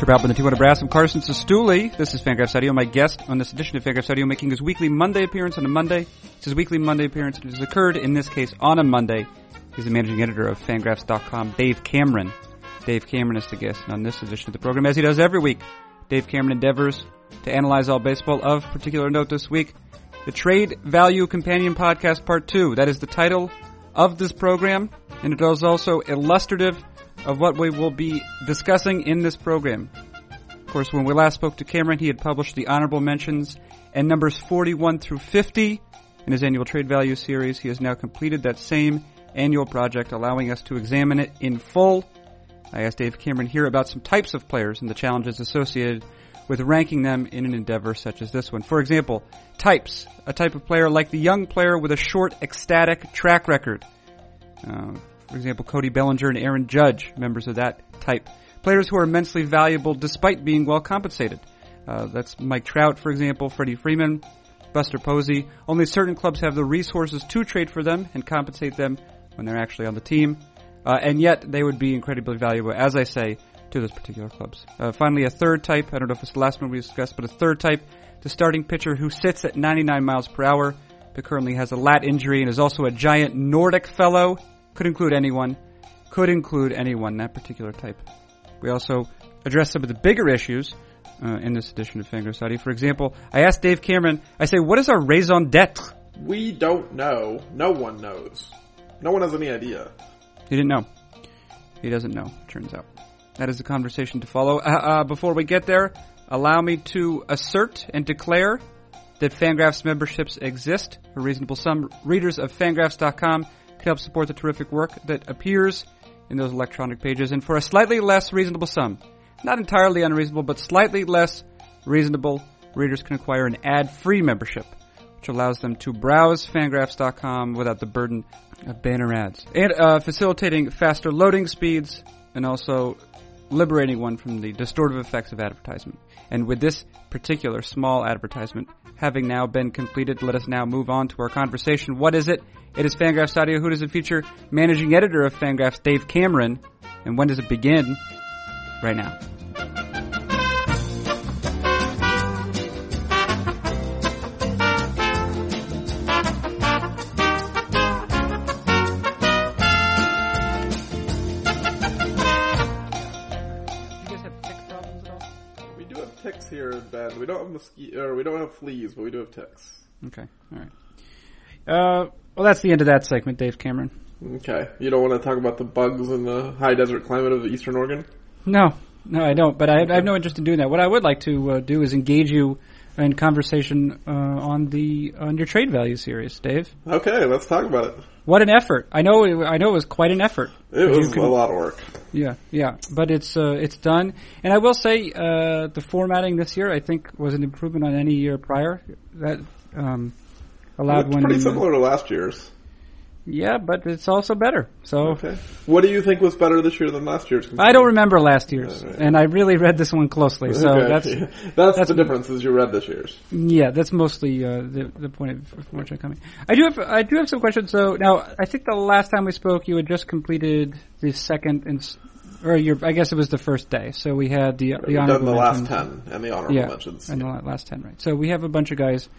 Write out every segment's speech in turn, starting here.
Trip out with the 200 brass. I'm Carson Sestouli. This is Fangraphs Audio. My guest on this edition of Fangraphs Audio making his weekly Monday appearance on a Monday. It's his weekly Monday appearance. It has occurred, in this case, on a Monday. He's the managing editor of Fangraphs.com, Dave Cameron. Dave Cameron is the guest on this edition of the program, as he does every week. Dave Cameron endeavors to analyze all baseball. Of particular note this week, the Trade Value Companion Podcast Part 2. That is the title of this program, and it is also illustrative of what we will be discussing in this program. Of course, when we last spoke to Cameron, he had published the honorable mentions and numbers 41 through 50 in his annual Trade Value series. He has now completed that same annual project, allowing us to examine it in full. I asked Dave Cameron here about some types of players and the challenges associated with ranking them in an endeavor such as this one. For example, types. A type of player like the young player with a short, ecstatic track record. For example, Cody Bellinger and Aaron Judge, members of that type. Players who are immensely valuable despite being well compensated. That's Mike Trout, for example, Freddie Freeman, Buster Posey. Only certain clubs have the resources to trade for them and compensate them when they're actually on the team. And yet, they would be incredibly valuable, as I say, to those particular clubs. Finally, a third type. I don't know if it's the last one we discussed, but a third type. The starting pitcher who sits at 99 miles per hour, but currently has a lat injury and is also a giant Nordic fellow. Could include anyone, that particular type. We also address some of the bigger issues in this edition of Fangraphs Audio. For example, I asked Dave Cameron, I say, what is our raison d'etre? We don't know. No one knows. No one has any idea. He didn't know. He doesn't know, turns out. That is the conversation to follow. Before we get there, allow me to assert and declare that Fangraphs memberships exist. A reasonable sum. Readers of Fangraphs.com could help support the terrific work that appears in those electronic pages, and for a slightly less reasonable sum, not entirely unreasonable, but slightly less reasonable, readers can acquire an ad-free membership, which allows them to browse Fangraphs.com without the burden of banner ads, and facilitating faster loading speeds, and also liberating one from the distortive effects of advertisement. And with this particular small advertisement having now been completed, let us now move on to our conversation. What is it? It is Fangraphs Audio. Who does it feature? Managing editor of Fangraphs, Dave Cameron. And when does it begin? Right now. We don't have we don't have fleas, but we do have ticks. Okay, all right. Well, that's the end of that segment, Dave Cameron. Okay, you don't want to talk about the bugs in the high desert climate of Eastern Oregon? No, I don't. But I have no interest in doing that. What I would like to do is engage you in conversation on your trade value series, Dave. Okay, let's talk about it. What an effort! I know it was quite an effort. It was a lot of work. Yeah, but it's done. And I will say the formatting this year, I think, was an improvement on any year prior. That allowed one. It's pretty similar to last year's. Yeah, but it's also better. So, okay. What do you think was better this year than last year's? I don't remember last year's, and I really read this one closely. So okay. That's the difference is you read this year's. Yeah, that's mostly the point from which I'm coming. I do have some questions though. Now, I think the last time we spoke, you had just completed the second, I guess it was the first day. So we had the honorable mentions. We've done the last 10 and the honorable mentions. And the last 10, right? So we have a bunch of guys.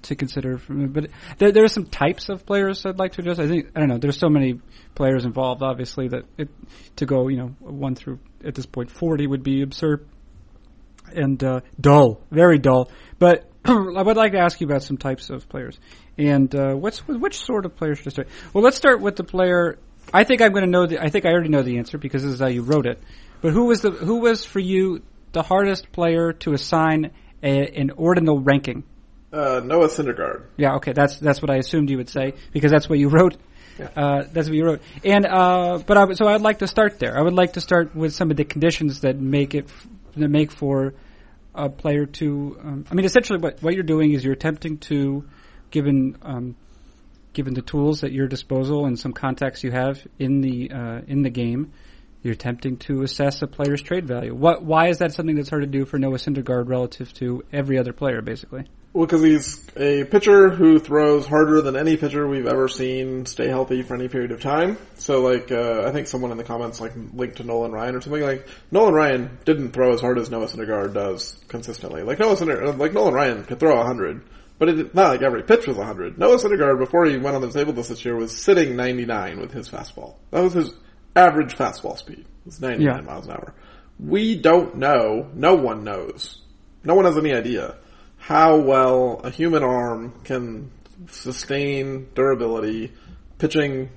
To consider, but there are some types of players I'd like to address. I don't know. There's so many players involved, obviously, that to go, one through at this point 40 would be absurd and dull, very dull. But I would like to ask you about some types of players and which sort of players should I start? Well, let's start with the player. I think I'm going to know. I think I already know the answer because this is how you wrote it. But who was for you the hardest player to assign an ordinal ranking? Noah Syndergaard. Yeah, okay, that's what I assumed you would say because that's what you wrote. Yeah. That's what you wrote. And so I'd like to start there. I would like to start with some of the conditions that make for a player to. Essentially, what you're doing is you're attempting to, given the tools at your disposal and some contacts you have in the game, you're attempting to assess a player's trade value. Why is that something that's hard to do for Noah Syndergaard relative to every other player, basically? Well, because he's a pitcher who throws harder than any pitcher we've ever seen stay healthy for any period of time. So, like, I think someone in the comments, like, linked to Nolan Ryan or something. Like, Nolan Ryan didn't throw as hard as Noah Syndergaard does consistently. Like, Nolan Ryan could throw 100, but it's not like every pitch was 100. Noah Syndergaard, before he went on the disabled list this year, was sitting 99 with his fastball. That was his average fastball speed. It was 99 miles an hour. We don't know. No one knows. No one has any idea how well a human arm can sustain durability pitching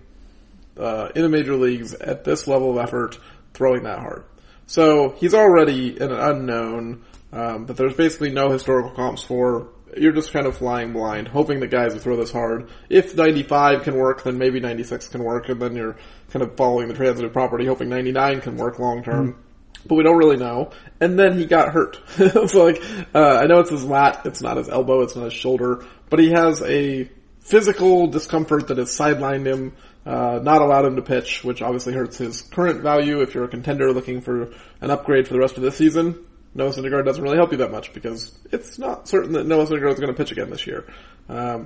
in the major leagues at this level of effort, throwing that hard. So he's already an unknown that there's basically no historical comps for. You're just kind of flying blind, hoping that guys will throw this hard. If 95 can work, then maybe 96 can work, and then you're kind of following the transitive property, hoping 99 can work long term. Mm-hmm. But we don't really know. And then he got hurt. So, like, I know it's his lat, it's not his elbow, it's not his shoulder, but he has a physical discomfort that has sidelined him, not allowed him to pitch, which obviously hurts his current value. If you're a contender looking for an upgrade for the rest of this season, Noah Syndergaard doesn't really help you that much because it's not certain that Noah Syndergaard is going to pitch again this year.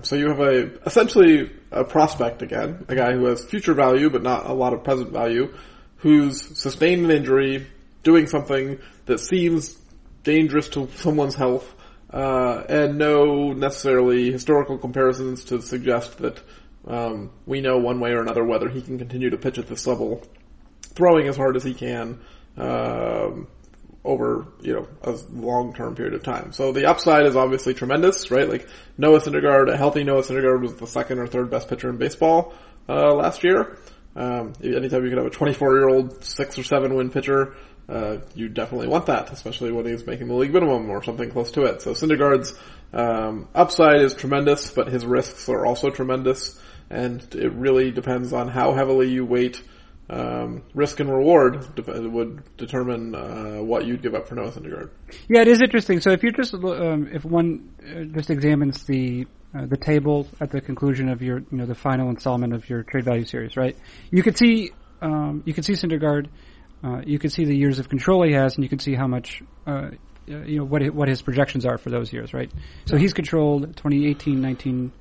So you have essentially a prospect again, a guy who has future value but not a lot of present value, who's sustained an injury, doing something that seems dangerous to someone's health, and no necessarily historical comparisons to suggest that we know one way or another whether he can continue to pitch at this level, throwing as hard as he can over, you know, a long-term period of time. So the upside is obviously tremendous, right? Like Noah Syndergaard, a healthy Noah Syndergaard was the second or third best pitcher in baseball last year. Anytime you could have a 24-year-old 6 or 7 win pitcher, you definitely want that, especially when he's making the league minimum or something close to it. So Syndergaard's upside is tremendous, but his risks are also tremendous, and it really depends on how heavily you weight risk and reward. It would determine what you'd give up for Noah Syndergaard. Yeah, it is interesting. So if you just if one just examines the table at the conclusion of your, you know, the final installment of your trade value series, right? You could see Syndergaard. You can see the years of control he has, and you can see how much, what his projections are for those years, right? So he's controlled 2018, 19,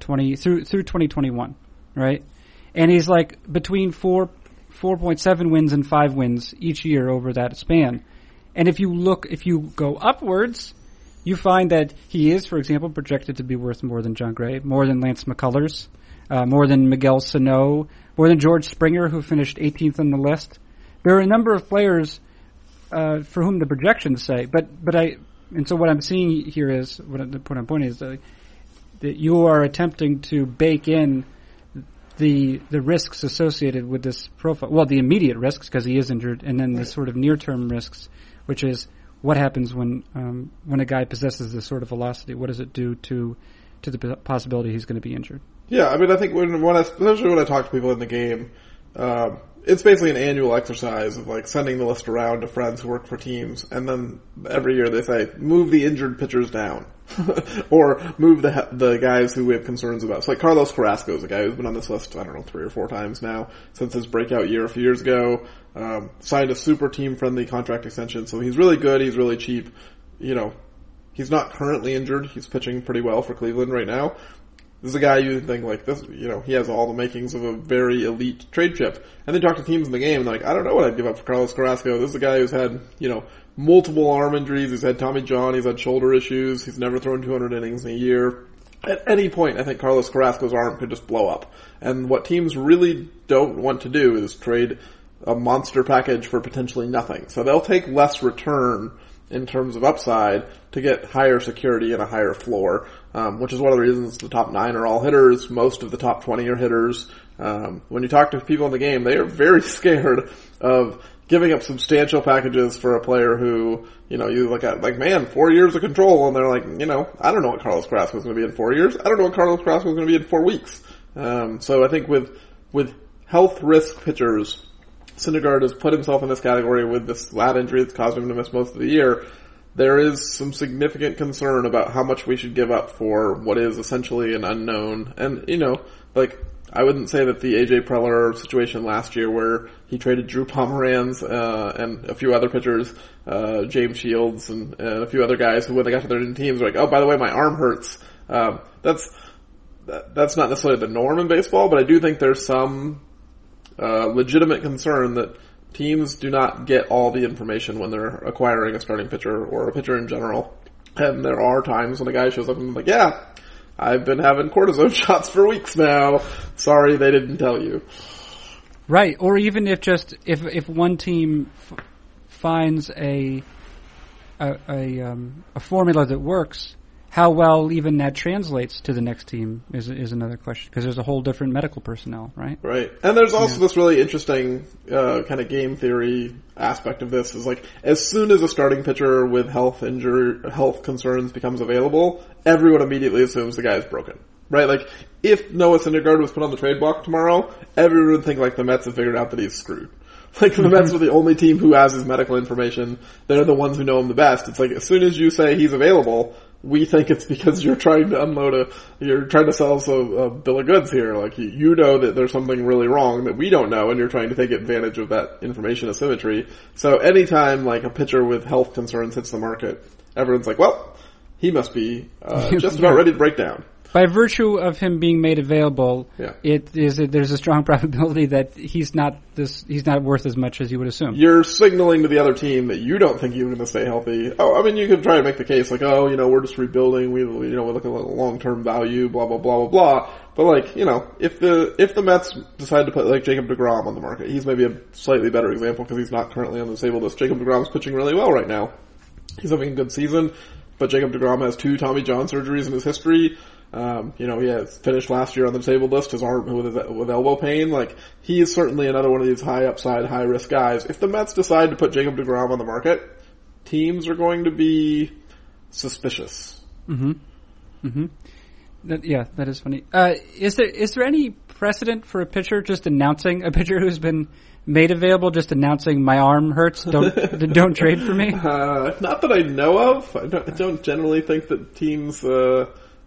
20 through 2021, right? And he's like between 4.7 wins and 5 wins each year over that span. And if you go upwards, you find that he is, for example, projected to be worth more than John Gray, more than Lance McCullers, more than Miguel Sano, more than George Springer, who finished 18th on the list. There are a number of players for whom the projections say, so what I'm seeing here is the point I'm pointing is that you are attempting to bake in the risks associated with this profile. Well, the immediate risks because he is injured, and then the sort of near term risks, which is what happens when a guy possesses this sort of velocity. What does it do to the possibility he's going to be injured? Yeah, I mean, I think when I talk to people in the game. It's basically an annual exercise of like sending the list around to friends who work for teams, and then every year they say, move the injured pitchers down, or move the guys who we have concerns about. So like Carlos Carrasco is a guy who's been on this list, I don't know, 3 or 4 times now since his breakout year a few years ago, signed a super team-friendly contract extension, so he's really good, he's really cheap, you know, he's not currently injured, he's pitching pretty well for Cleveland right now. This is a guy you think like this, you know, he has all the makings of a very elite trade chip. And they talk to teams in the game and they're like, I don't know what I'd give up for Carlos Carrasco. This is a guy who's had, you know, multiple arm injuries. He's had Tommy John. He's had shoulder issues. He's never thrown 200 innings in a year. At any point, I think Carlos Carrasco's arm could just blow up. And what teams really don't want to do is trade a monster package for potentially nothing. So they'll take less return in terms of upside to get higher security and a higher floor, which is one of the reasons the top 9 are all hitters. Most of the top 20 are hitters. When you talk to people in the game, they are very scared of giving up substantial packages for a player who, you know, you look at like, man, 4 years of control, and they're like, you know, I don't know what Carlos Carrasco is going to be in 4 years. I don't know what Carlos Carrasco is going to be in 4 weeks. So I think with health risk pitchers, Syndergaard has put himself in this category with this lat injury that's caused him to miss most of the year. There is some significant concern about how much we should give up for what is essentially an unknown. And, you know, like, I wouldn't say that the A.J. Preller situation last year where he traded Drew Pomeranz and a few other pitchers, James Shields and a few other guys who, when they got to their new teams, were like, oh, by the way, my arm hurts. That's not necessarily the norm in baseball, but I do think there's some legitimate concern that teams do not get all the information when they're acquiring a starting pitcher or a pitcher in general. And there are times when a guy shows up and is like, yeah, I've been having cortisone shots for weeks now. Sorry, they didn't tell you. Right, or even if just if one team finds a formula that works, how well even that translates to the next team is another question, because there's a whole different medical personnel, right? Right, and there's also this really interesting kind of game theory aspect of this is like as soon as a starting pitcher with health concerns becomes available, everyone immediately assumes the guy is broken, right? Like if Noah Syndergaard was put on the trade block tomorrow, everyone would think like the Mets have figured out that he's screwed. Like, the Mets are the only team who has his medical information. They're the ones who know him the best. It's like, as soon as you say he's available, we think it's because you're trying to you're trying to sell us a bill of goods here. Like, you know that there's something really wrong that we don't know, and you're trying to take advantage of that information asymmetry. So anytime, like, a pitcher with health concerns hits the market, everyone's like, well, he must be just about ready to break down. By virtue of him being made available, there's a strong probability that he's not worth as much as you would assume. You're signaling to the other team that you don't think you're going to stay healthy. Oh, I mean, you could try to make the case like, oh, you know, we're just rebuilding. We look at long-term value, blah, blah, blah, blah, blah. But like, you know, if the Mets decide to put like Jacob deGrom on the market, he's maybe a slightly better example because he's not currently on the disabled list. Jacob deGrom's pitching really well right now. He's having a good season, but Jacob deGrom has 2 Tommy John surgeries in his history. You know, he has finished last year on the disabled list, his arm with elbow pain. Like, he is certainly another one of these high upside, high risk guys. If the Mets decide to put Jacob deGrom on the market, teams are going to be suspicious. That is funny. Is there any precedent for a pitcher just announcing, a pitcher who's been made available, just announcing my arm hurts, don't trade for me? Not that I know of. I don't generally think that teams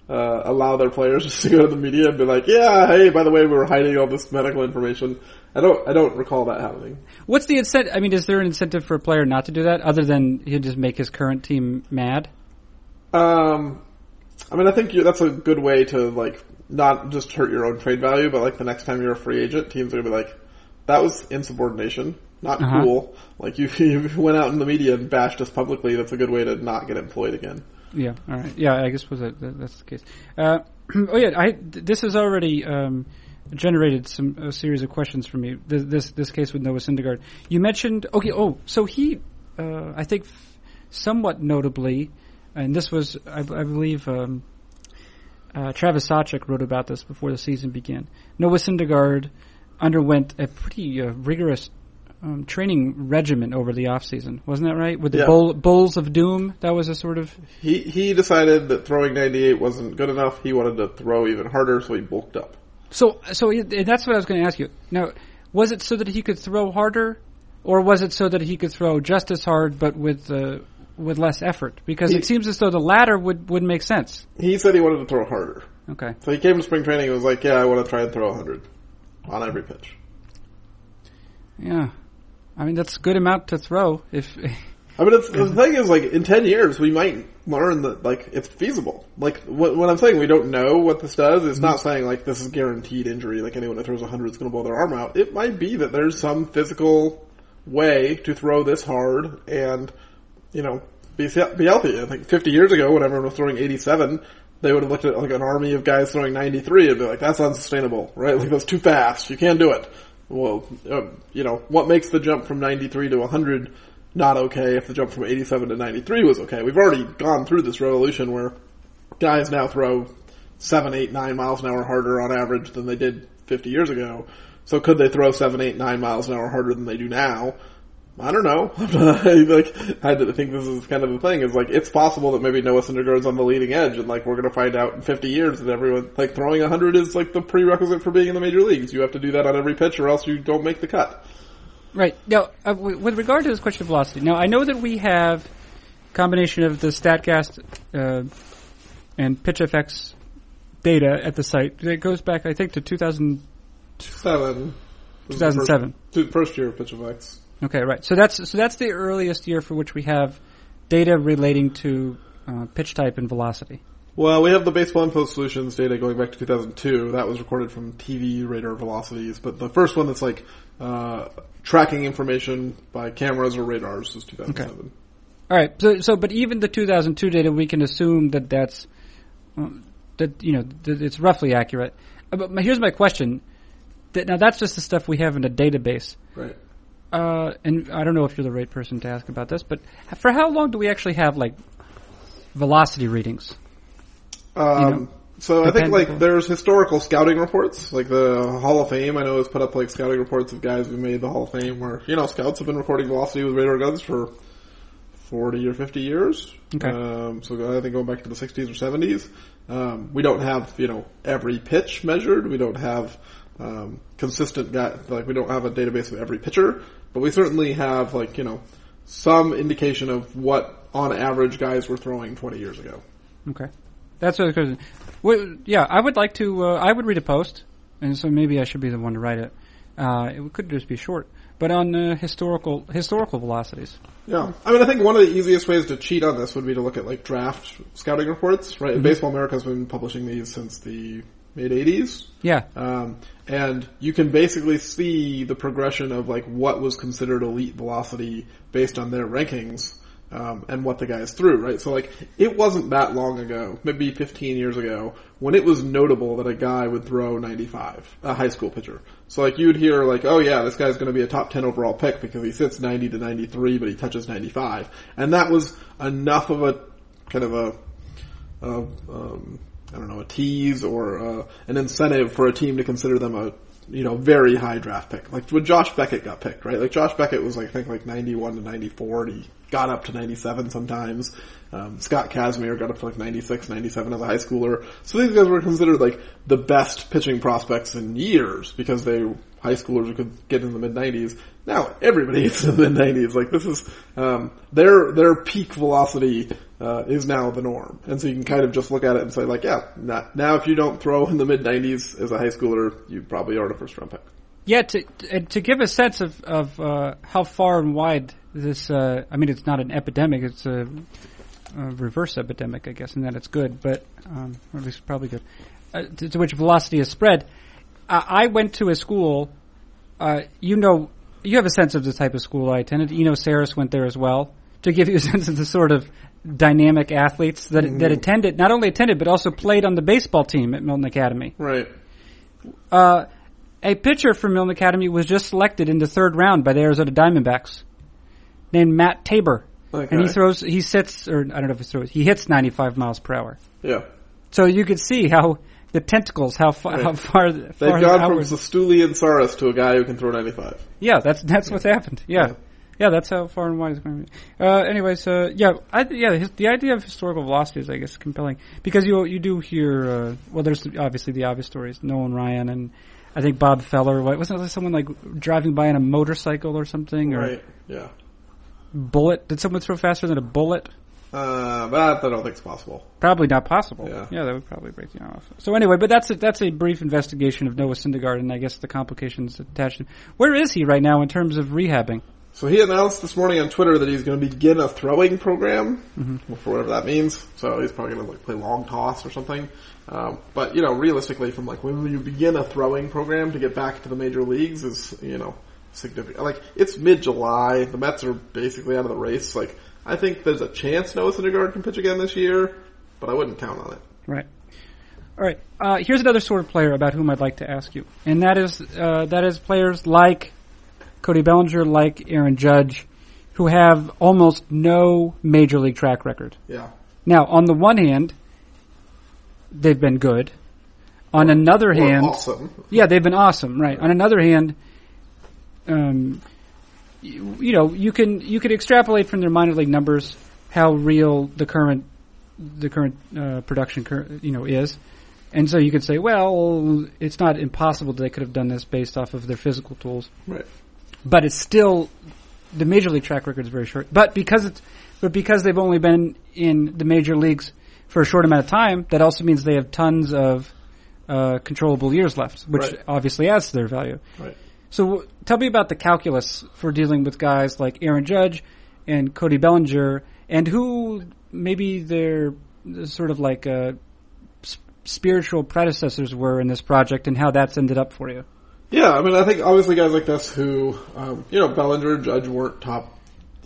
allow their players just to go to the media and be like, yeah, hey, by the way, we were hiding all this medical information. I don't recall that happening. What's the incentive? I mean, is there an incentive for a player not to do that other than he'll just make his current team mad? I mean, I think that's a good way to, like, not just hurt your own trade value, but, like, the next time you're a free agent, teams are going to be like, that was insubordination. Not cool. Like, you went out in the media and bashed us publicly. That's a good way to not get employed again. Yeah, all right. Yeah, I guess that's the case. This has already generated a series of questions for me, this case with Noah Syndergaard. You mentioned, so he, I think somewhat notably, and this was, I believe, Travis Sachik wrote about this before the season began. Noah Syndergaard underwent a pretty rigorous training regimen over the off season, wasn't that right? With the bowls of doom, that was a sort of he decided that throwing 98 wasn't good enough. He wanted to throw even harder, so he bulked up. So that's what I was going to ask you. Now, was it so that he could throw harder, or was it so that he could throw just as hard but with less effort? Because it seems as though the latter would make sense. He said he wanted to throw harder. Okay, so he came to spring training and was like, "Yeah, I want to try and throw 100 on every pitch." Yeah. I mean, that's a good amount to throw. The thing is, like, in 10 years, we might learn that, like, it's feasible. Like, what I'm saying, we don't know what this does. It's not saying, like, this is guaranteed injury. Like, anyone that throws 100 is going to blow their arm out. It might be that there's some physical way to throw this hard and, you know, be healthy. I think 50 years ago, when everyone was throwing 87, they would have looked at, like, an army of guys throwing 93 and be like, that's unsustainable, right? Like, that's too fast. You can't do it. Well, you know, what makes the jump from 93 to 100 not okay if the jump from 87 to 93 was okay? We've already gone through this revolution where guys now throw 7, 8, 9 miles an hour harder on average than they did 50 years ago. So could they throw 7, 8, 9 miles an hour harder than they do now? I don't know. I think this is kind of the thing. Is like, it's possible that maybe Noah Syndergaard's on the leading edge, and like, we're going to find out in 50 years that everyone, like, throwing 100 is like the prerequisite for being in the major leagues. You have to do that on every pitch, or else you don't make the cut. Right. Now, with regard to this question of velocity, now I know that we have a combination of the StatCast and PitchFX data at the site. It goes back, I think, to 2000. 2007. First year of PitchFX. Okay, right. So that's the earliest year for which we have data relating to pitch type and velocity. Well, we have the Baseball Info Solutions data going back to 2002. That was recorded from TV radar velocities, but the first one that's like tracking information by cameras or radars is 2007. Okay. All right. So but even the 2002 data, we can assume that that's it's roughly accurate. But here's my question. Now that's just the stuff we have in a database. Right. And I don't know if you're the right person to ask about this, but for how long do we actually have like velocity readings? So I think like there's historical scouting reports, like the Hall of Fame I know has put up like scouting reports of guys who made the Hall of Fame where, scouts have been recording velocity with radar guns for 40 or 50 years. Okay. So I think going back to the 60s or 70s, we don't have, every pitch measured. We don't have, consistent guy, like we don't have a database of every pitcher, but we certainly have some indication of what on average guys were throwing 20 years ago. Okay. That's what I was. Yeah, I would like to. I would read a post, and so maybe I should be the one to write it. It could just be short, but on historical velocities. Yeah, I think one of the easiest ways to cheat on this would be to look at draft scouting reports, right? Mm-hmm. Baseball America's been publishing these since the mid '80s. Yeah, and you can basically see the progression of what was considered elite velocity based on their rankings. And what the guys threw, right? So, it wasn't that long ago, maybe 15 years ago, when it was notable that a guy would throw 95, a high school pitcher. So, you'd hear, oh, yeah, this guy's going to be a top 10 overall pick because he sits 90 to 93, but he touches 95. And that was enough of a kind of a tease or an incentive for a team to consider them a very high draft pick. When Josh Beckett got picked, right? Josh Beckett was, 91 to 94, and he got up to 97 sometimes. Scott Kazmir got up to, 96, 97 as a high schooler. So these guys were considered, the best pitching prospects in years because high schoolers who could get in the mid-90s. Now everybody gets in the mid-90s. This is, their peak velocity, is now the norm. And so you can kind of just look at it and say now if you don't throw in the mid-90s as a high schooler, you probably aren't a first round pick. Yeah, to give a sense of how far and wide this, it's not an epidemic, it's a reverse epidemic, I guess, in that it's good, but, or at least probably good, to which velocity is spread. I went to a school, you have a sense of the type of school I attended. Eno Saris went there as well, to give you a sense of the sort of dynamic athletes that mm-hmm. that attended, not only attended, but also played on the baseball team at Milton Academy. Right. A pitcher from Milton Academy was just selected in the third round by the Arizona Diamondbacks named Matt Tabor. Okay. And he hits 95 miles per hour. Yeah. So you could see how the tentacles, how far they've gone from Sestouli and Saris to a guy who can throw 95. Yeah, that's what's happened. Yeah. Yeah, that's how far and wide it's going to be. The idea of historical velocity is, I guess, compelling because you do hear. There's obviously the obvious stories, Nolan Ryan and I think Bob Feller. Wasn't there someone driving by on a motorcycle or something? Or right. Yeah. Bullet? Did someone throw faster than a bullet? But I don't think it's possible. Probably not possible. Yeah, that would probably break the off. So anyway, but that's a brief investigation of Noah Syndergaard and I guess the complications attached to him. Where is he right now in terms of rehabbing? So he announced this morning on Twitter that he's going to begin a throwing program, mm-hmm. for whatever that means. So he's probably going to play long toss or something. But realistically, from when will you begin a throwing program to get back to the major leagues is significant. It's mid-July. The Mets are basically out of the race. I think there's a chance Noah Syndergaard can pitch again this year, but I wouldn't count on it. Right. All right. Here's another sort of player about whom I'd like to ask you, and that is players like Cody Bellinger, like Aaron Judge, who have almost no major league track record. Yeah. Now, on the one hand, they've been good. On another hand, awesome. Yeah, they've been awesome. Right. On another hand, you could extrapolate from their minor league numbers how real the current production is, and so you could say, well, it's not impossible that they could have done this based off of their physical tools, right? But it's still the major league track record is very short. But because they've only been in the major leagues for a short amount of time, that also means they have tons of controllable years left, which obviously adds to their value. Right. So tell me about the calculus for dealing with guys like Aaron Judge and Cody Bellinger, and who maybe their sort of like spiritual predecessors were in this project, and how that's ended up for you. Yeah, I mean, I think obviously guys like this who, Bellinger and Judge weren't top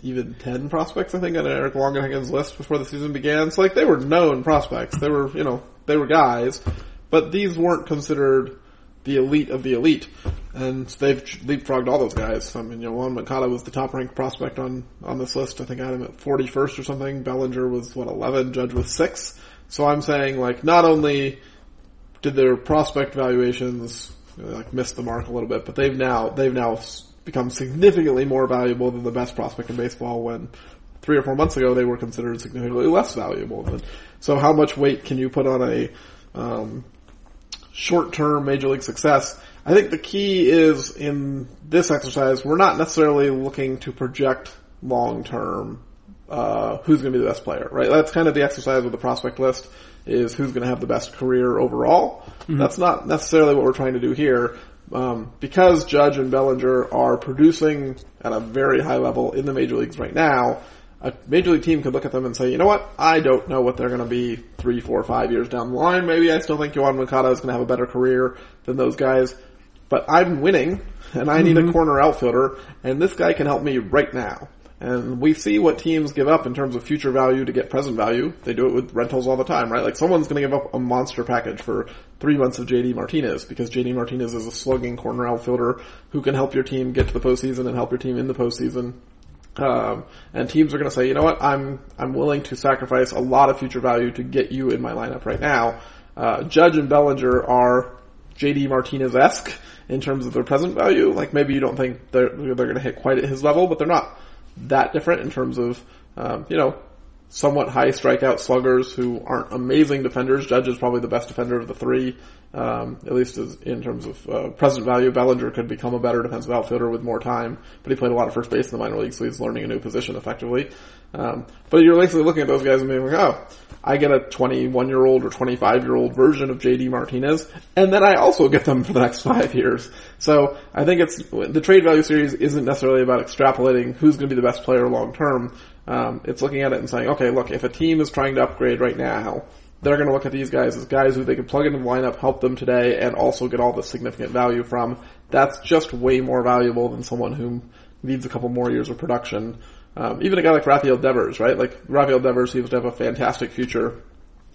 even 10 prospects, I think, on Eric Longenhagen's list before the season began. So, like, they were known prospects. They were guys. But these weren't considered the elite of the elite. And they've leapfrogged all those guys. I mean, Juan Mercado was the top-ranked prospect on this list. I think I had him at 41st or something. Bellinger was, 11? Judge was 6. So I'm saying, not only did their prospect valuations missed the mark a little bit, but they've now become significantly more valuable than the best prospect in baseball, when 3 or 4 months ago they were considered significantly less valuable. So how much weight can you put on a short-term major league success? I think the key is, in this exercise, we're not necessarily looking to project long-term who's going to be the best player, right? That's kind of the exercise with the prospect list, is who's going to have the best career overall. Mm-hmm. That's not necessarily what we're trying to do here. Because Judge and Bellinger are producing at a very high level in the major leagues right now, a major league team could look at them and say, you know what, I don't know what they're going to be 3, 4, 5 years down the line. Maybe I still think Yoan Moncada is going to have a better career than those guys, but I'm winning, and I need a corner outfielder, and this guy can help me right now. And we see what teams give up in terms of future value to get present value. They do it with rentals all the time, right? Like, someone's going to give up a monster package for 3 months of J.D. Martinez, because J.D. Martinez is a slugging corner outfielder who can help your team get to the postseason and help your team in the postseason. And teams are going to say, you know what, I'm willing to sacrifice a lot of future value to get you in my lineup right now. Judge and Bellinger are J.D. Martinez-esque in terms of their present value. Like, maybe you don't think they're going to hit quite at his level, but they're not that different in terms of, somewhat high strikeout sluggers who aren't amazing defenders. Judge is probably the best defender of the three, at least in terms of present value. Bellinger could become a better defensive outfielder with more time, but he played a lot of first base in the minor leagues, so he's learning a new position effectively. But you're basically looking at those guys and being like, oh, I get a 21-year-old or 25-year-old version of J.D. Martinez, and then I also get them for the next 5 years. So I think the trade value series isn't necessarily about extrapolating who's going to be the best player long-term. It's looking at it and saying, okay, look, if a team is trying to upgrade right now, they're going to look at these guys as guys who they can plug into the lineup, help them today, and also get all the significant value from. That's just way more valuable than someone who needs a couple more years of production. Even a guy like Rafael Devers, right? Like, Rafael Devers seems to have a fantastic future.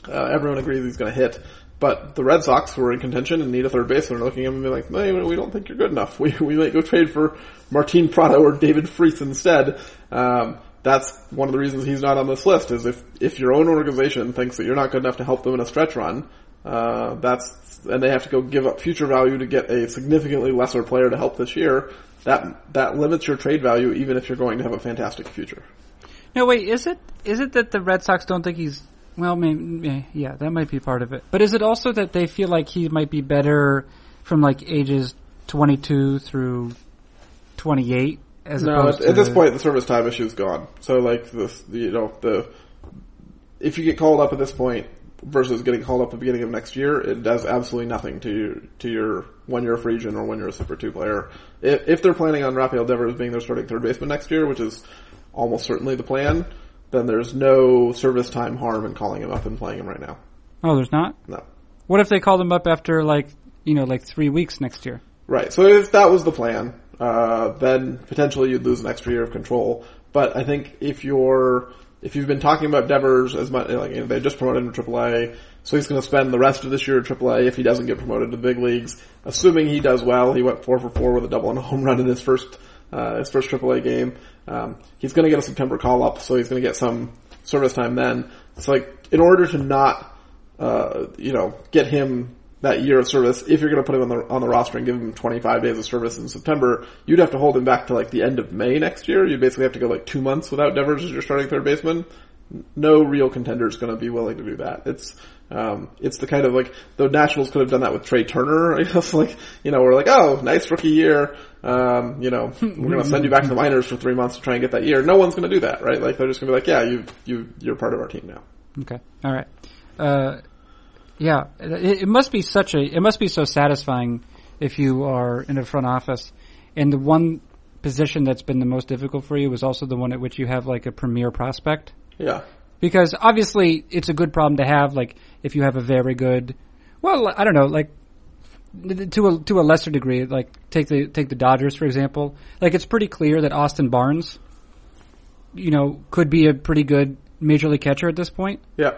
Everyone agrees he's going to hit. But the Red Sox, who are in contention and need a third baseman, are looking at him and be like, no, we don't think you're good enough. We might go trade for Martin Prado or David Freese instead. That's one of the reasons he's not on this list, is if your own organization thinks that you're not good enough to help them in a stretch run, and they have to go give up future value to get a significantly lesser player to help this year, that limits your trade value, even if you're going to have a fantastic future. No, wait, is it that the Red Sox don't think he's, well, maybe, yeah, that might be part of it. But is it also that they feel like he might be better from ages 22 through 28? No, at this point, the service time issue is gone. So, if you get called up at this point versus getting called up at the beginning of next year, it does absolutely nothing to your 1 year free agent or 1 year Super 2 player. If they're planning on Rafael Devers being their starting third baseman next year, which is almost certainly the plan, then there's no service time harm in calling him up and playing him right now. Oh, there's not? No. What if they called him up after 3 weeks next year? Right. So if that was the plan, then potentially you'd lose an extra year of control. But I think if you've been talking about Devers as much, they just promoted him to AAA, so he's going to spend the rest of this year at AAA if he doesn't get promoted to the big leagues. Assuming he does well, he went 4 for 4 with a double and a home run in his first AAA game. He's going to get a September call up, so he's going to get some service time then. It's in order to not, get him that year of service, if you're going to put him on the roster and give him 25 days of service in September, you'd have to hold him back to the end of May next year. You'd basically have to go 2 months without Devers as your starting third baseman. No real contender is going to be willing to do that. It's the kind of the Nationals could have done that with Trey Turner, I guess. We're oh, nice rookie year. We're going to send you back to the minors for 3 months to try and get that year. No one's going to do that, right? They're just going to be yeah, you're part of our team now. Okay. All right. Yeah, it must be such a. It must be so satisfying if you are in the front office, and the one position that's been the most difficult for you is also the one at which you have like a premier prospect. Yeah. Because obviously it's a good problem to have. Like if you have a very good, well, I don't know, like to a lesser degree, like take the Dodgers for example. Like it's pretty clear that Austin Barnes, you know, could be a pretty good major league catcher at this point. Yeah.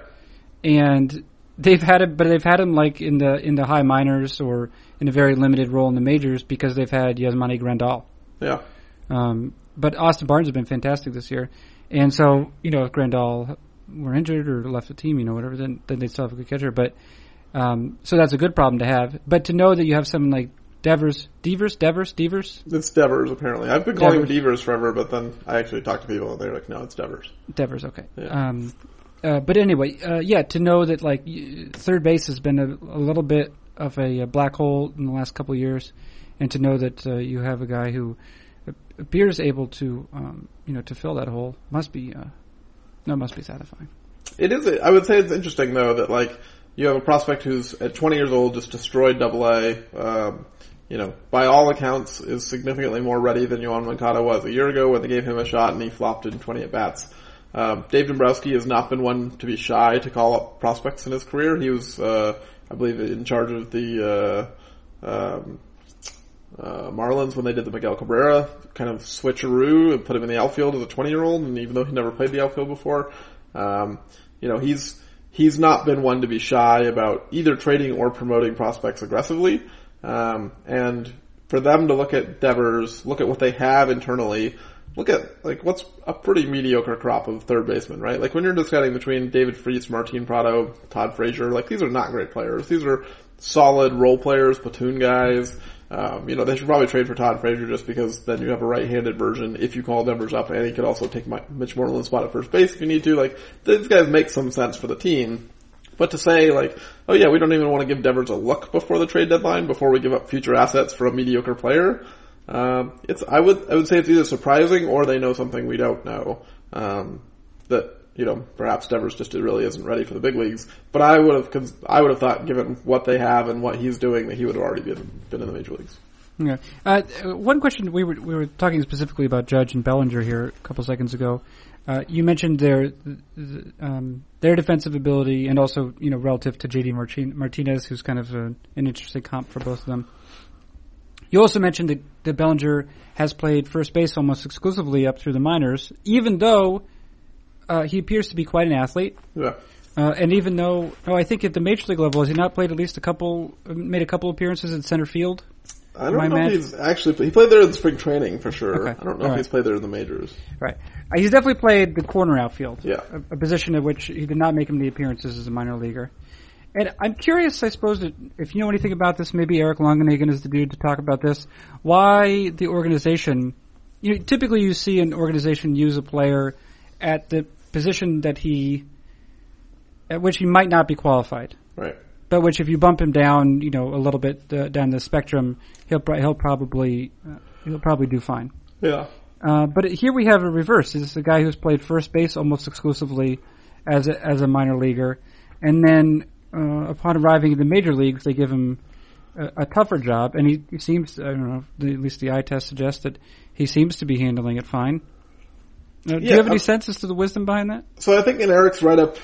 And they've had him like in the high minors or in a very limited role in the majors because they've had Yasmani Grandal. Yeah. But Austin Barnes has been fantastic this year, and so you know if Grandal were injured or left the team, you know whatever, then they'd still have a good catcher. But so that's a good problem to have. But to know that you have someone like Devers. It's Devers apparently. I've been calling him Devers forever, but then I actually talked to people and they're like, no, it's Devers. Devers, okay. Yeah. But anyway, yeah, to know that like third base has been a little bit of a black hole in the last couple of years, and to know that you have a guy who appears able to, you know, to fill that hole must be satisfying. It is. I would say it's interesting though that like you have a prospect who's at 20 years old just destroyed Double-A. You know, by all accounts, is significantly more ready than Yoan Moncada was a year ago when they gave him a shot and he flopped in 20 at bats. Dave Dombrowski has not been one to be shy to call up prospects in his career. He was, I believe, in charge of the Marlins when they did the Miguel Cabrera kind of switcheroo and put him in the outfield as a 20-year-old, and even though he never played the outfield before, you know, he's not been one to be shy about either trading or promoting prospects aggressively. And for them to look at Devers, look at what they have internally, look at like what's a pretty mediocre crop of third basemen, right? Like when you're discussing between David Freese, Martin Prado, Todd Frazier, like these are not great players. These are solid role players, platoon guys. You know, they should probably trade for Todd Frazier just because then you have a right-handed version if you call Devers up, and he could also take Mitch Moreland's spot at first base if you need to. Like, these guys make some sense for the team. But to say, like, oh yeah, we don't even want to give Devers a look before the trade deadline, before we give up future assets for a mediocre player, I would say it's either surprising or they know something we don't know, that, you know, perhaps Devers just really isn't ready for the big leagues. But I would have thought, given what they have and what he's doing, that he would have already been in the major leagues. Yeah. One question, we were talking specifically about Judge and Bellinger here a couple seconds ago. You mentioned their defensive ability and also, you know, relative to J.D. Martinez, who's kind of an interesting comp for both of them. You also mentioned that Bellinger has played first base almost exclusively up through the minors, even though he appears to be quite an athlete. Yeah. And even though, I think at the major league level, has he not played at least made a couple appearances in center field? I don't know if he's actually, he played there in spring training for sure. Okay. I don't know if he's played there in the majors. Right. He's definitely played the corner outfield. Yeah. A position at which he did not make him the appearances as a minor leaguer. And I'm curious, I suppose, if you know anything about this, maybe Eric Longenhagen is the dude to talk about this, why the organization, you know, typically you see an organization use a player at the position at which he might not be qualified. Right. But which, if you bump him down, you know, a little bit down the spectrum, he'll probably do fine. Yeah. But here we have a reverse. This is a guy who's played first base almost exclusively as a minor leaguer, and then upon arriving in the major leagues, they give him a tougher job, and he seems, I don't know, at least the eye test suggests that he seems to be handling it fine. Do you have any sense as to the wisdom behind that? So I think in Eric's write-up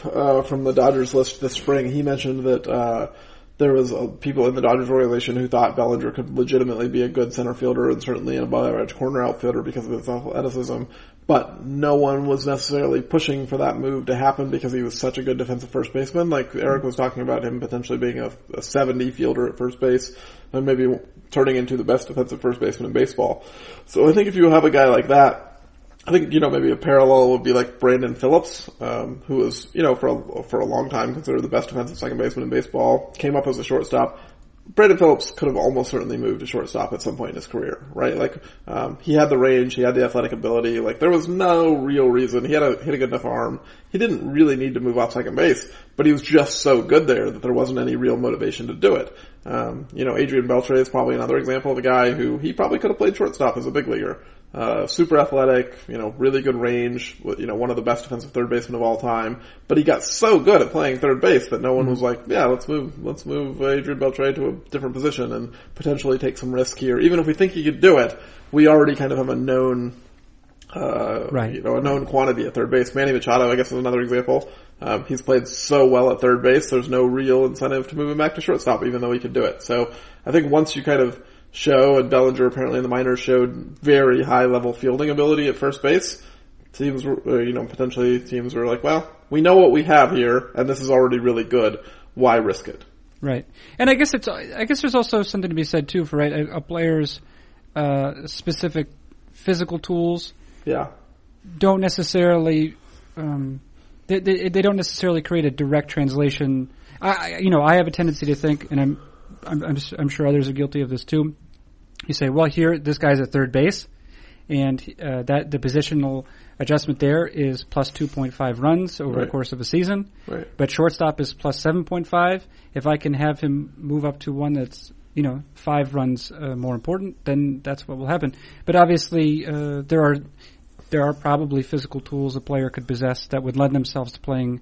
from the Dodgers list this spring, he mentioned that there was people in the Dodgers organization who thought Bellinger could legitimately be a good center fielder and certainly an above-average corner outfielder because of his athleticism, but no one was necessarily pushing for that move to happen because he was such a good defensive first baseman. Like Eric was talking about him potentially being a 70 fielder at first base and maybe turning into the best defensive first baseman in baseball. So I think if you have a guy like that, I think, you know, maybe a parallel would be like Brandon Phillips, who was, you know, for a long time considered the best defensive second baseman in baseball, came up as a shortstop. Brandon Phillips could have almost certainly moved to shortstop at some point in his career, right? Like, he had the range, he had the athletic ability, like there was no real reason. He had a good enough arm. He didn't really need to move off second base, but he was just so good there that there wasn't any real motivation to do it. You know, Adrian Beltre is probably another example of a guy who he probably could have played shortstop as a big leaguer. Super athletic, you know, really good range, you know, one of the best defensive third basemen of all time. But he got so good at playing third base that no one was like, yeah, let's move Adrian Beltre to a different position and potentially take some risk here. Even if we think he could do it, we already kind of have a known, you know, a known quantity at third base. Manny Machado, I guess, is another example. He's played so well at third base, there's no real incentive to move him back to shortstop, even though he could do it. So I think once you kind of show, and Bellinger apparently in the minors showed very high level fielding ability at first base, teams were, you know, potentially teams were like, well, we know what we have here, and this is already really good. Why risk it? Right. And I guess there's also something to be said too for a player's specific physical tools. Yeah. Don't necessarily they don't necessarily create a direct translation. I have a tendency to think, and I'm sure others are guilty of this too. You say, well, here this guy's at third base, and that the positional adjustment there is plus 2.5 runs over the course of a season. Right. But shortstop is plus 7.5. If I can have him move up to one that's 5 runs more important, then that's what will happen. But obviously, there are probably physical tools a player could possess that would lend themselves to playing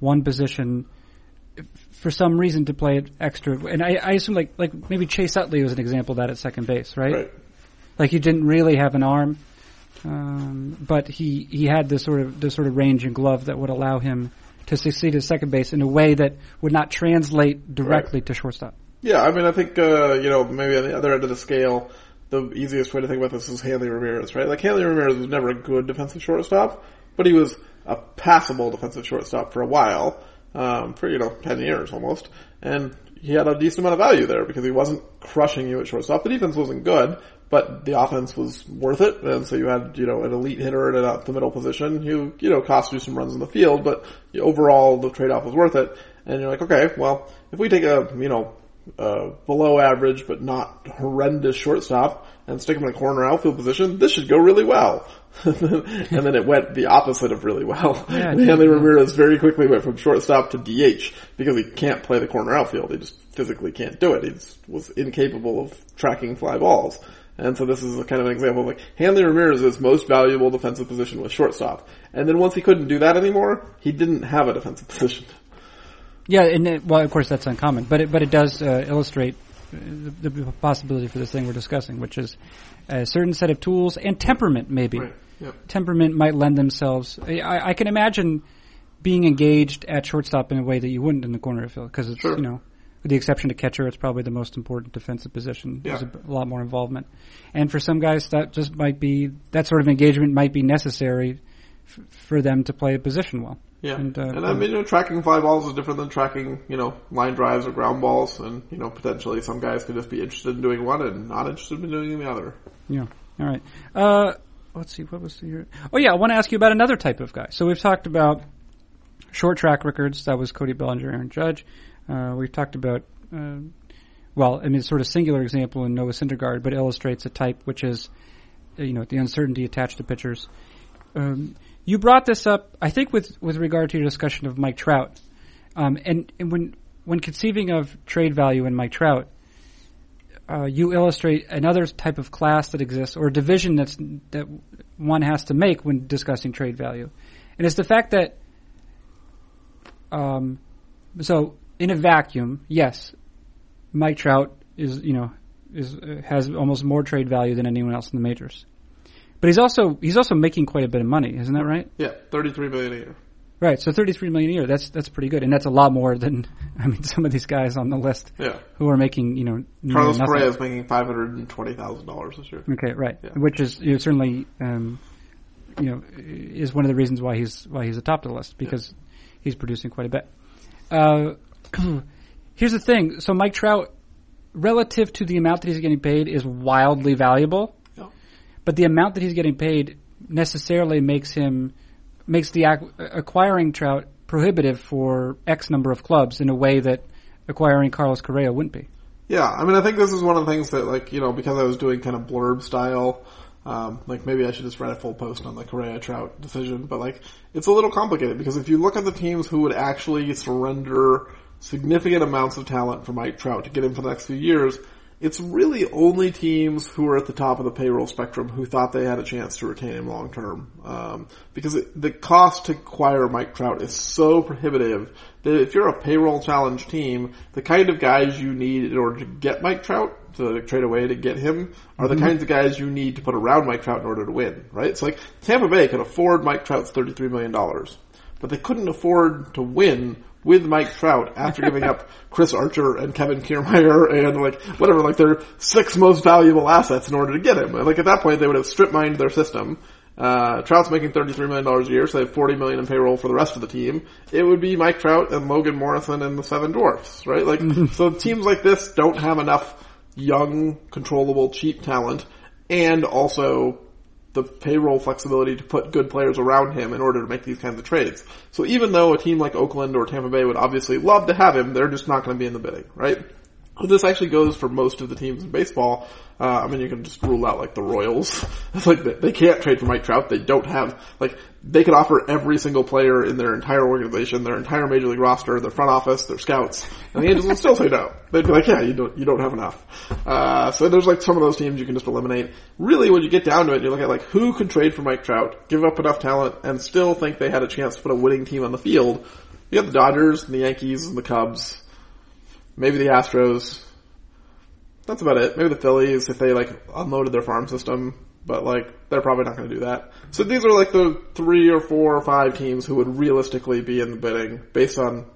one position for some reason to play it extra. And I assume like maybe Chase Utley was an example of that at second base, right? Like he didn't really have an arm, but he had this sort of range and glove that would allow him to succeed at second base in a way that would not translate directly to shortstop. Yeah, I mean, I think, maybe on the other end of the scale, the easiest way to think about this is Hanley Ramirez, right? Like, Hanley Ramirez was never a good defensive shortstop, but he was a passable defensive shortstop for a while, for, 10 years almost. And he had a decent amount of value there because he wasn't crushing you at shortstop. The defense wasn't good, but the offense was worth it. And so you had, an elite hitter at an out-the-middle position who, cost you some runs in the field, but overall the trade-off was worth it. And you're like, okay, well, if we take a, below average but not horrendous shortstop and stick him in a corner outfield position, this should go really well. And then it went the opposite of really well. Hanley Ramirez very quickly went from shortstop to DH because he can't play the corner outfield. He just physically can't do it. He was incapable of tracking fly balls. And so this is kind of an example of Hanley Ramirez's most valuable defensive position was shortstop. And then once he couldn't do that anymore, he didn't have a defensive position. Yeah, of course that's uncommon, but it does illustrate the possibility for this thing we're discussing, which is a certain set of tools and temperament, maybe. Right. Yep. Temperament might lend themselves. I can imagine being engaged at shortstop in a way that you wouldn't in the corner of field, because it's with the exception to catcher, it's probably the most important defensive position. Yeah. There's a lot more involvement, and for some guys, that just might be that sort of engagement might be necessary for them to play a position well. Yeah, and I mean, tracking fly balls is different than tracking, line drives or ground balls, and, potentially some guys could just be interested in doing one and not interested in doing the other. Yeah, all right. Let's see, what was the... Oh, yeah, I want to ask you about another type of guy. So we've talked about short track records. That was Cody Bellinger, Aaron Judge. We've talked about, sort of singular example in Noah Syndergaard, but illustrates a type which is, the uncertainty attached to pitchers. You brought this up, I think, with regard to your discussion of Mike Trout. And when conceiving of trade value in Mike Trout, you illustrate another type of class that exists, or division that one has to make when discussing trade value. And it's the fact that, so in a vacuum, yes, Mike Trout has almost more trade value than anyone else in the majors. But he's also making quite a bit of money, isn't that right? Yeah, $33 million a year. Right, so $33 million a year. That's pretty good, and that's a lot more than some of these guys on the list. Yeah. Who are making Carlos Correa is making $520,000 this year. Okay, right, yeah. Which is certainly is one of the reasons why he's atop the list because he's producing quite a bit. Here's the thing: so Mike Trout, relative to the amount that he's getting paid, is wildly valuable. But the amount that he's getting paid necessarily makes the acquiring Trout prohibitive for X number of clubs in a way that acquiring Carlos Correa wouldn't be. Yeah, I mean, I think this is one of the things that, because I was doing kind of blurb style, maybe I should just write a full post on the Correa-Trout decision, but, it's a little complicated because if you look at the teams who would actually surrender significant amounts of talent for Mike Trout to get him for the next few years, it's really only teams who are at the top of the payroll spectrum who thought they had a chance to retain him long term. Because the cost to acquire Mike Trout is so prohibitive that if you're a payroll challenge team, the kind of guys you need in order to get Mike Trout, to trade away to get him, are the kinds of guys you need to put around Mike Trout in order to win, right? It's like Tampa Bay could afford Mike Trout's $33 million, but they couldn't afford to win with Mike Trout after giving up Chris Archer and Kevin Kiermaier and their six most valuable assets in order to get him. And at that point they would have strip mined their system. Trout's making $33 million a year, so they have $40 million in payroll for the rest of the team. It would be Mike Trout and Logan Morrison and the Seven Dwarfs, right? So teams like this don't have enough young, controllable, cheap talent, and also the payroll flexibility to put good players around him in order to make these kinds of trades. So even though a team like Oakland or Tampa Bay would obviously love to have him, they're just not going to be in the bidding, right? So this actually goes for most of the teams in baseball. You can just rule out the Royals. It's they can't trade for Mike Trout. They don't have, they could offer every single player in their entire organization, their entire major league roster, their front office, their scouts, and the Angels would still say no. They'd be you don't have enough. So there's some of those teams you can just eliminate. Really, when you get down to it, you look at who could trade for Mike Trout, give up enough talent, and still think they had a chance to put a winning team on the field. You have the Dodgers and the Yankees and the Cubs. Maybe the Astros. That's about it. Maybe the Phillies, if they unloaded their farm system, but they're probably not going to do that. So these are the 3 or 4 or 5 teams who would realistically be in the bidding based on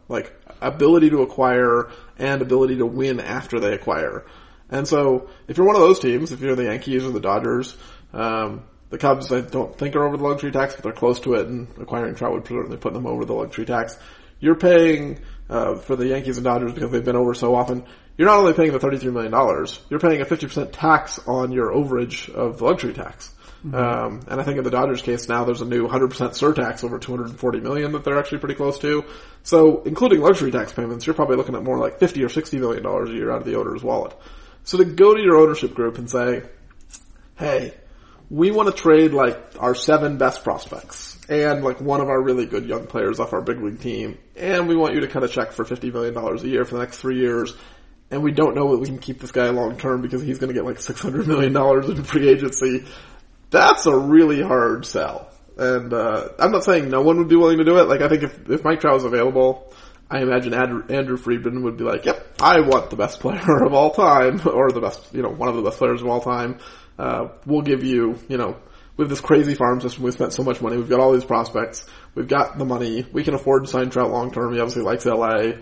ability to acquire and ability to win after they acquire. And so if you're one of those teams, if you're the Yankees or the Dodgers, the Cubs I don't think are over the luxury tax, but they're close to it, and acquiring Trout would certainly put them over the luxury tax. You're paying for the Yankees and Dodgers, because they've been over so often, you're not only paying the $33 million, you're paying a 50% tax on your overage of luxury tax. And I think in the Dodgers case now there's a new 100% surtax over $240 million that they're actually pretty close to. So including luxury tax payments, you're probably looking at more like $50 or $60 million a year out of the owner's wallet. So to go to your ownership group and say, hey, we want to trade our 7 best prospects and one of our really good young players off our big league team, and we want you to cut a check for $50 million a year for the next 3 years, and we don't know that we can keep this guy long term because he's going to get $600 million in free agency. That's a really hard sell. And I'm not saying no one would be willing to do it. I think if Mike Trout was available, I imagine Andrew Friedman would be yep, I want the best player of all time, or the best, one of the best players of all time. We'll give you, with this crazy farm system, we've spent so much money, we've got all these prospects, we've got the money, we can afford to sign Trout long term, he obviously likes LA,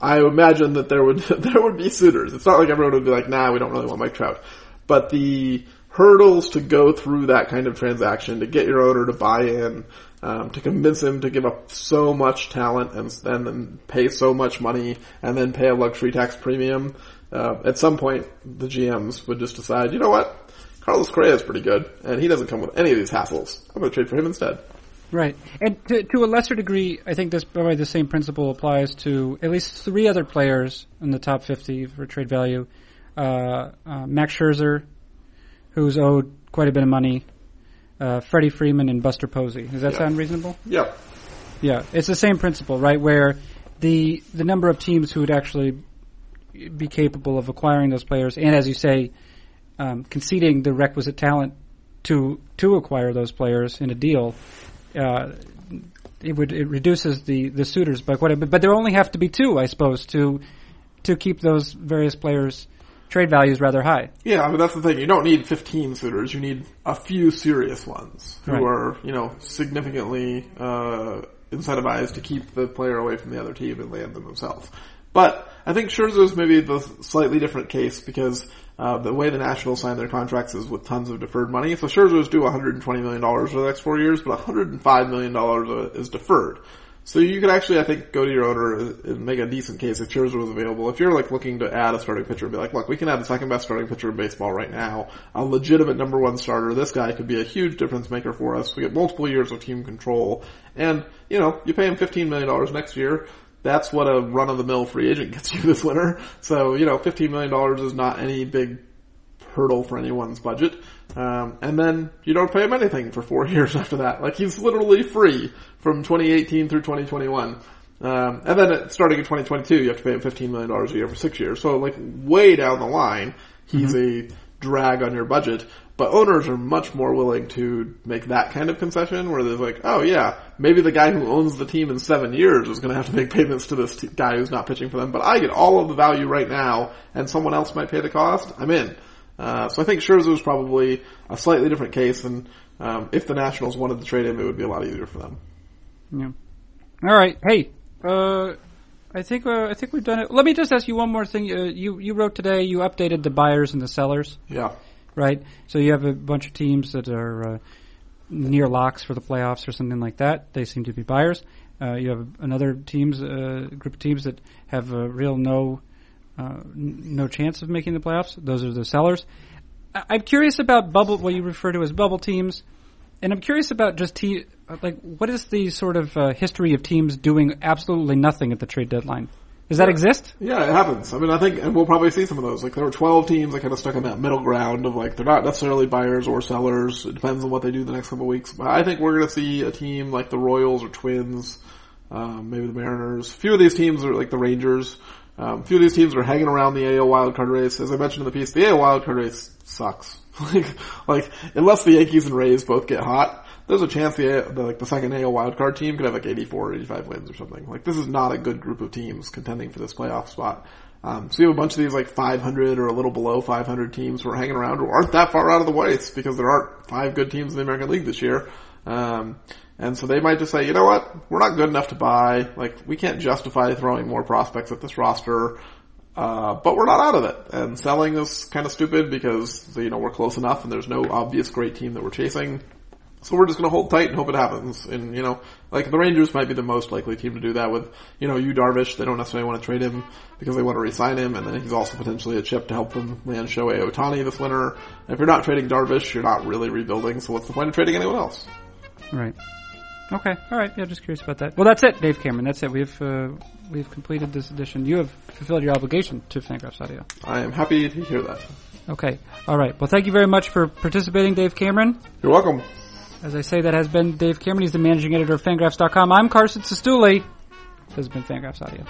I imagine that there would be suitors. It's not everyone would be nah, we don't really want Mike Trout. But the hurdles to go through that kind of transaction, to get your owner to buy in, to convince him to give up so much talent and then pay so much money and then pay a luxury tax premium, at some point, the GMs would just decide, you know what? Carlos Correa is pretty good, and he doesn't come with any of these hassles. I'm going to trade for him instead. Right. And to a lesser degree, I think this by the same principle applies to at least 3 other players in the top 50 for trade value. Max Scherzer, who's owed quite a bit of money, Freddie Freeman, and Buster Posey. Does that sound reasonable? Yeah. Yeah. It's the same principle, right, where the number of teams who would actually be capable of acquiring those players and, as you say, conceding the requisite talent to acquire those players in a deal, it reduces the suitors by quite a bit. But there only have to be 2, I suppose, to keep those various players' trade values rather high. Yeah, I mean, that's the thing. You don't need 15 suitors. You need a few serious ones who are, significantly incentivized to keep the player away from the other team and land them themselves. But I think Scherzer's maybe the slightly different case because the way the Nationals sign their contracts is with tons of deferred money. So Scherzer's due $120 million over the next 4 years, but $105 million is deferred. So you could actually, I think, go to your owner and make a decent case if Scherzer was available. If you're looking to add a starting pitcher and be look, we can add the second best starting pitcher in baseball right now, a legitimate number 1 starter. This guy could be a huge difference maker for us. We get multiple years of team control. And, you pay him $15 million next year. That's what a run-of-the-mill free agent gets you this winter. So, $15 million is not any big hurdle for anyone's budget. And then you don't pay him anything for 4 years after that. He's literally free from 2018 through 2021. And then starting in 2022, you have to pay him $15 million a year for 6 years. So, like, way down the line, he's a drag on your budget. But owners are much more willing to make that kind of concession where there's like, oh yeah, maybe the guy who owns the team in 7 years is going to have to make payments to this guy who's not pitching for them. But I get all of the value right now, and someone else might pay the cost. I'm in. So I think Scherzer was probably a slightly different case, and if the Nationals wanted to trade him, it would be a lot easier for them. Yeah. All right. Hey, I think we've done it. Let me just ask you one more thing. You wrote today. You updated the buyers and the sellers. Yeah. Right, so you have a bunch of teams that are near locks for the playoffs or something like that. They seem to be buyers. You have another group of teams that have a real no chance of making the playoffs. Those are the sellers. I'm curious about bubble, what you refer to as bubble teams, and I'm curious about just what is the sort of history of teams doing absolutely nothing at the trade deadline? Does that exist? Yeah, it happens. I mean, I think, and we'll probably see some of those. Like, there were 12 teams that kind of stuck in that middle ground of, like, they're not necessarily buyers or sellers. It depends on what they do the next couple of weeks. But I think we're going to see a team like the Royals or Twins, maybe the Mariners. A few of these teams are like the Rangers. A few of these teams are hanging around the AL wildcard race. As I mentioned in the piece, the AL wildcard race sucks. like, unless the Yankees and Rays both get hot, there's a chance the second AL wildcard team could have like 84 or 85 wins or something. Like, this is not a good group of teams contending for this playoff spot. So you have a bunch of these like 500 or a little below 500 teams who are hanging around or aren't that far out of the whites because there aren't five good teams in the American League this year. And so they might just say, you know what? We're not good enough to buy. Like, we can't justify throwing more prospects at this roster. But we're not out of it. And selling is kind of stupid because, you know, we're close enough and there's no obvious great team that we're chasing. So we're just going to hold tight and hope it happens. And, you know, like the Rangers might be the most likely team to do that with, you know, Yu Darvish. They don't necessarily want to trade him because they want to re-sign him. And then he's also potentially a chip to help them land Shohei Ohtani this winter. And if you're not trading Darvish, you're not really rebuilding. So what's the point of trading anyone else? Right. Okay. All right. Yeah, just curious about that. Well, that's it, Dave Cameron. That's it. We've completed this edition. You have fulfilled your obligation to Fangraphs Audio. I am happy to hear that. Okay. All right. Well, thank you very much for participating, Dave Cameron. You're welcome. As I say, that has been Dave Cameron. He's the managing editor of Fangraphs.com. I'm Carson Sestouli. This has been Fangraphs Audio.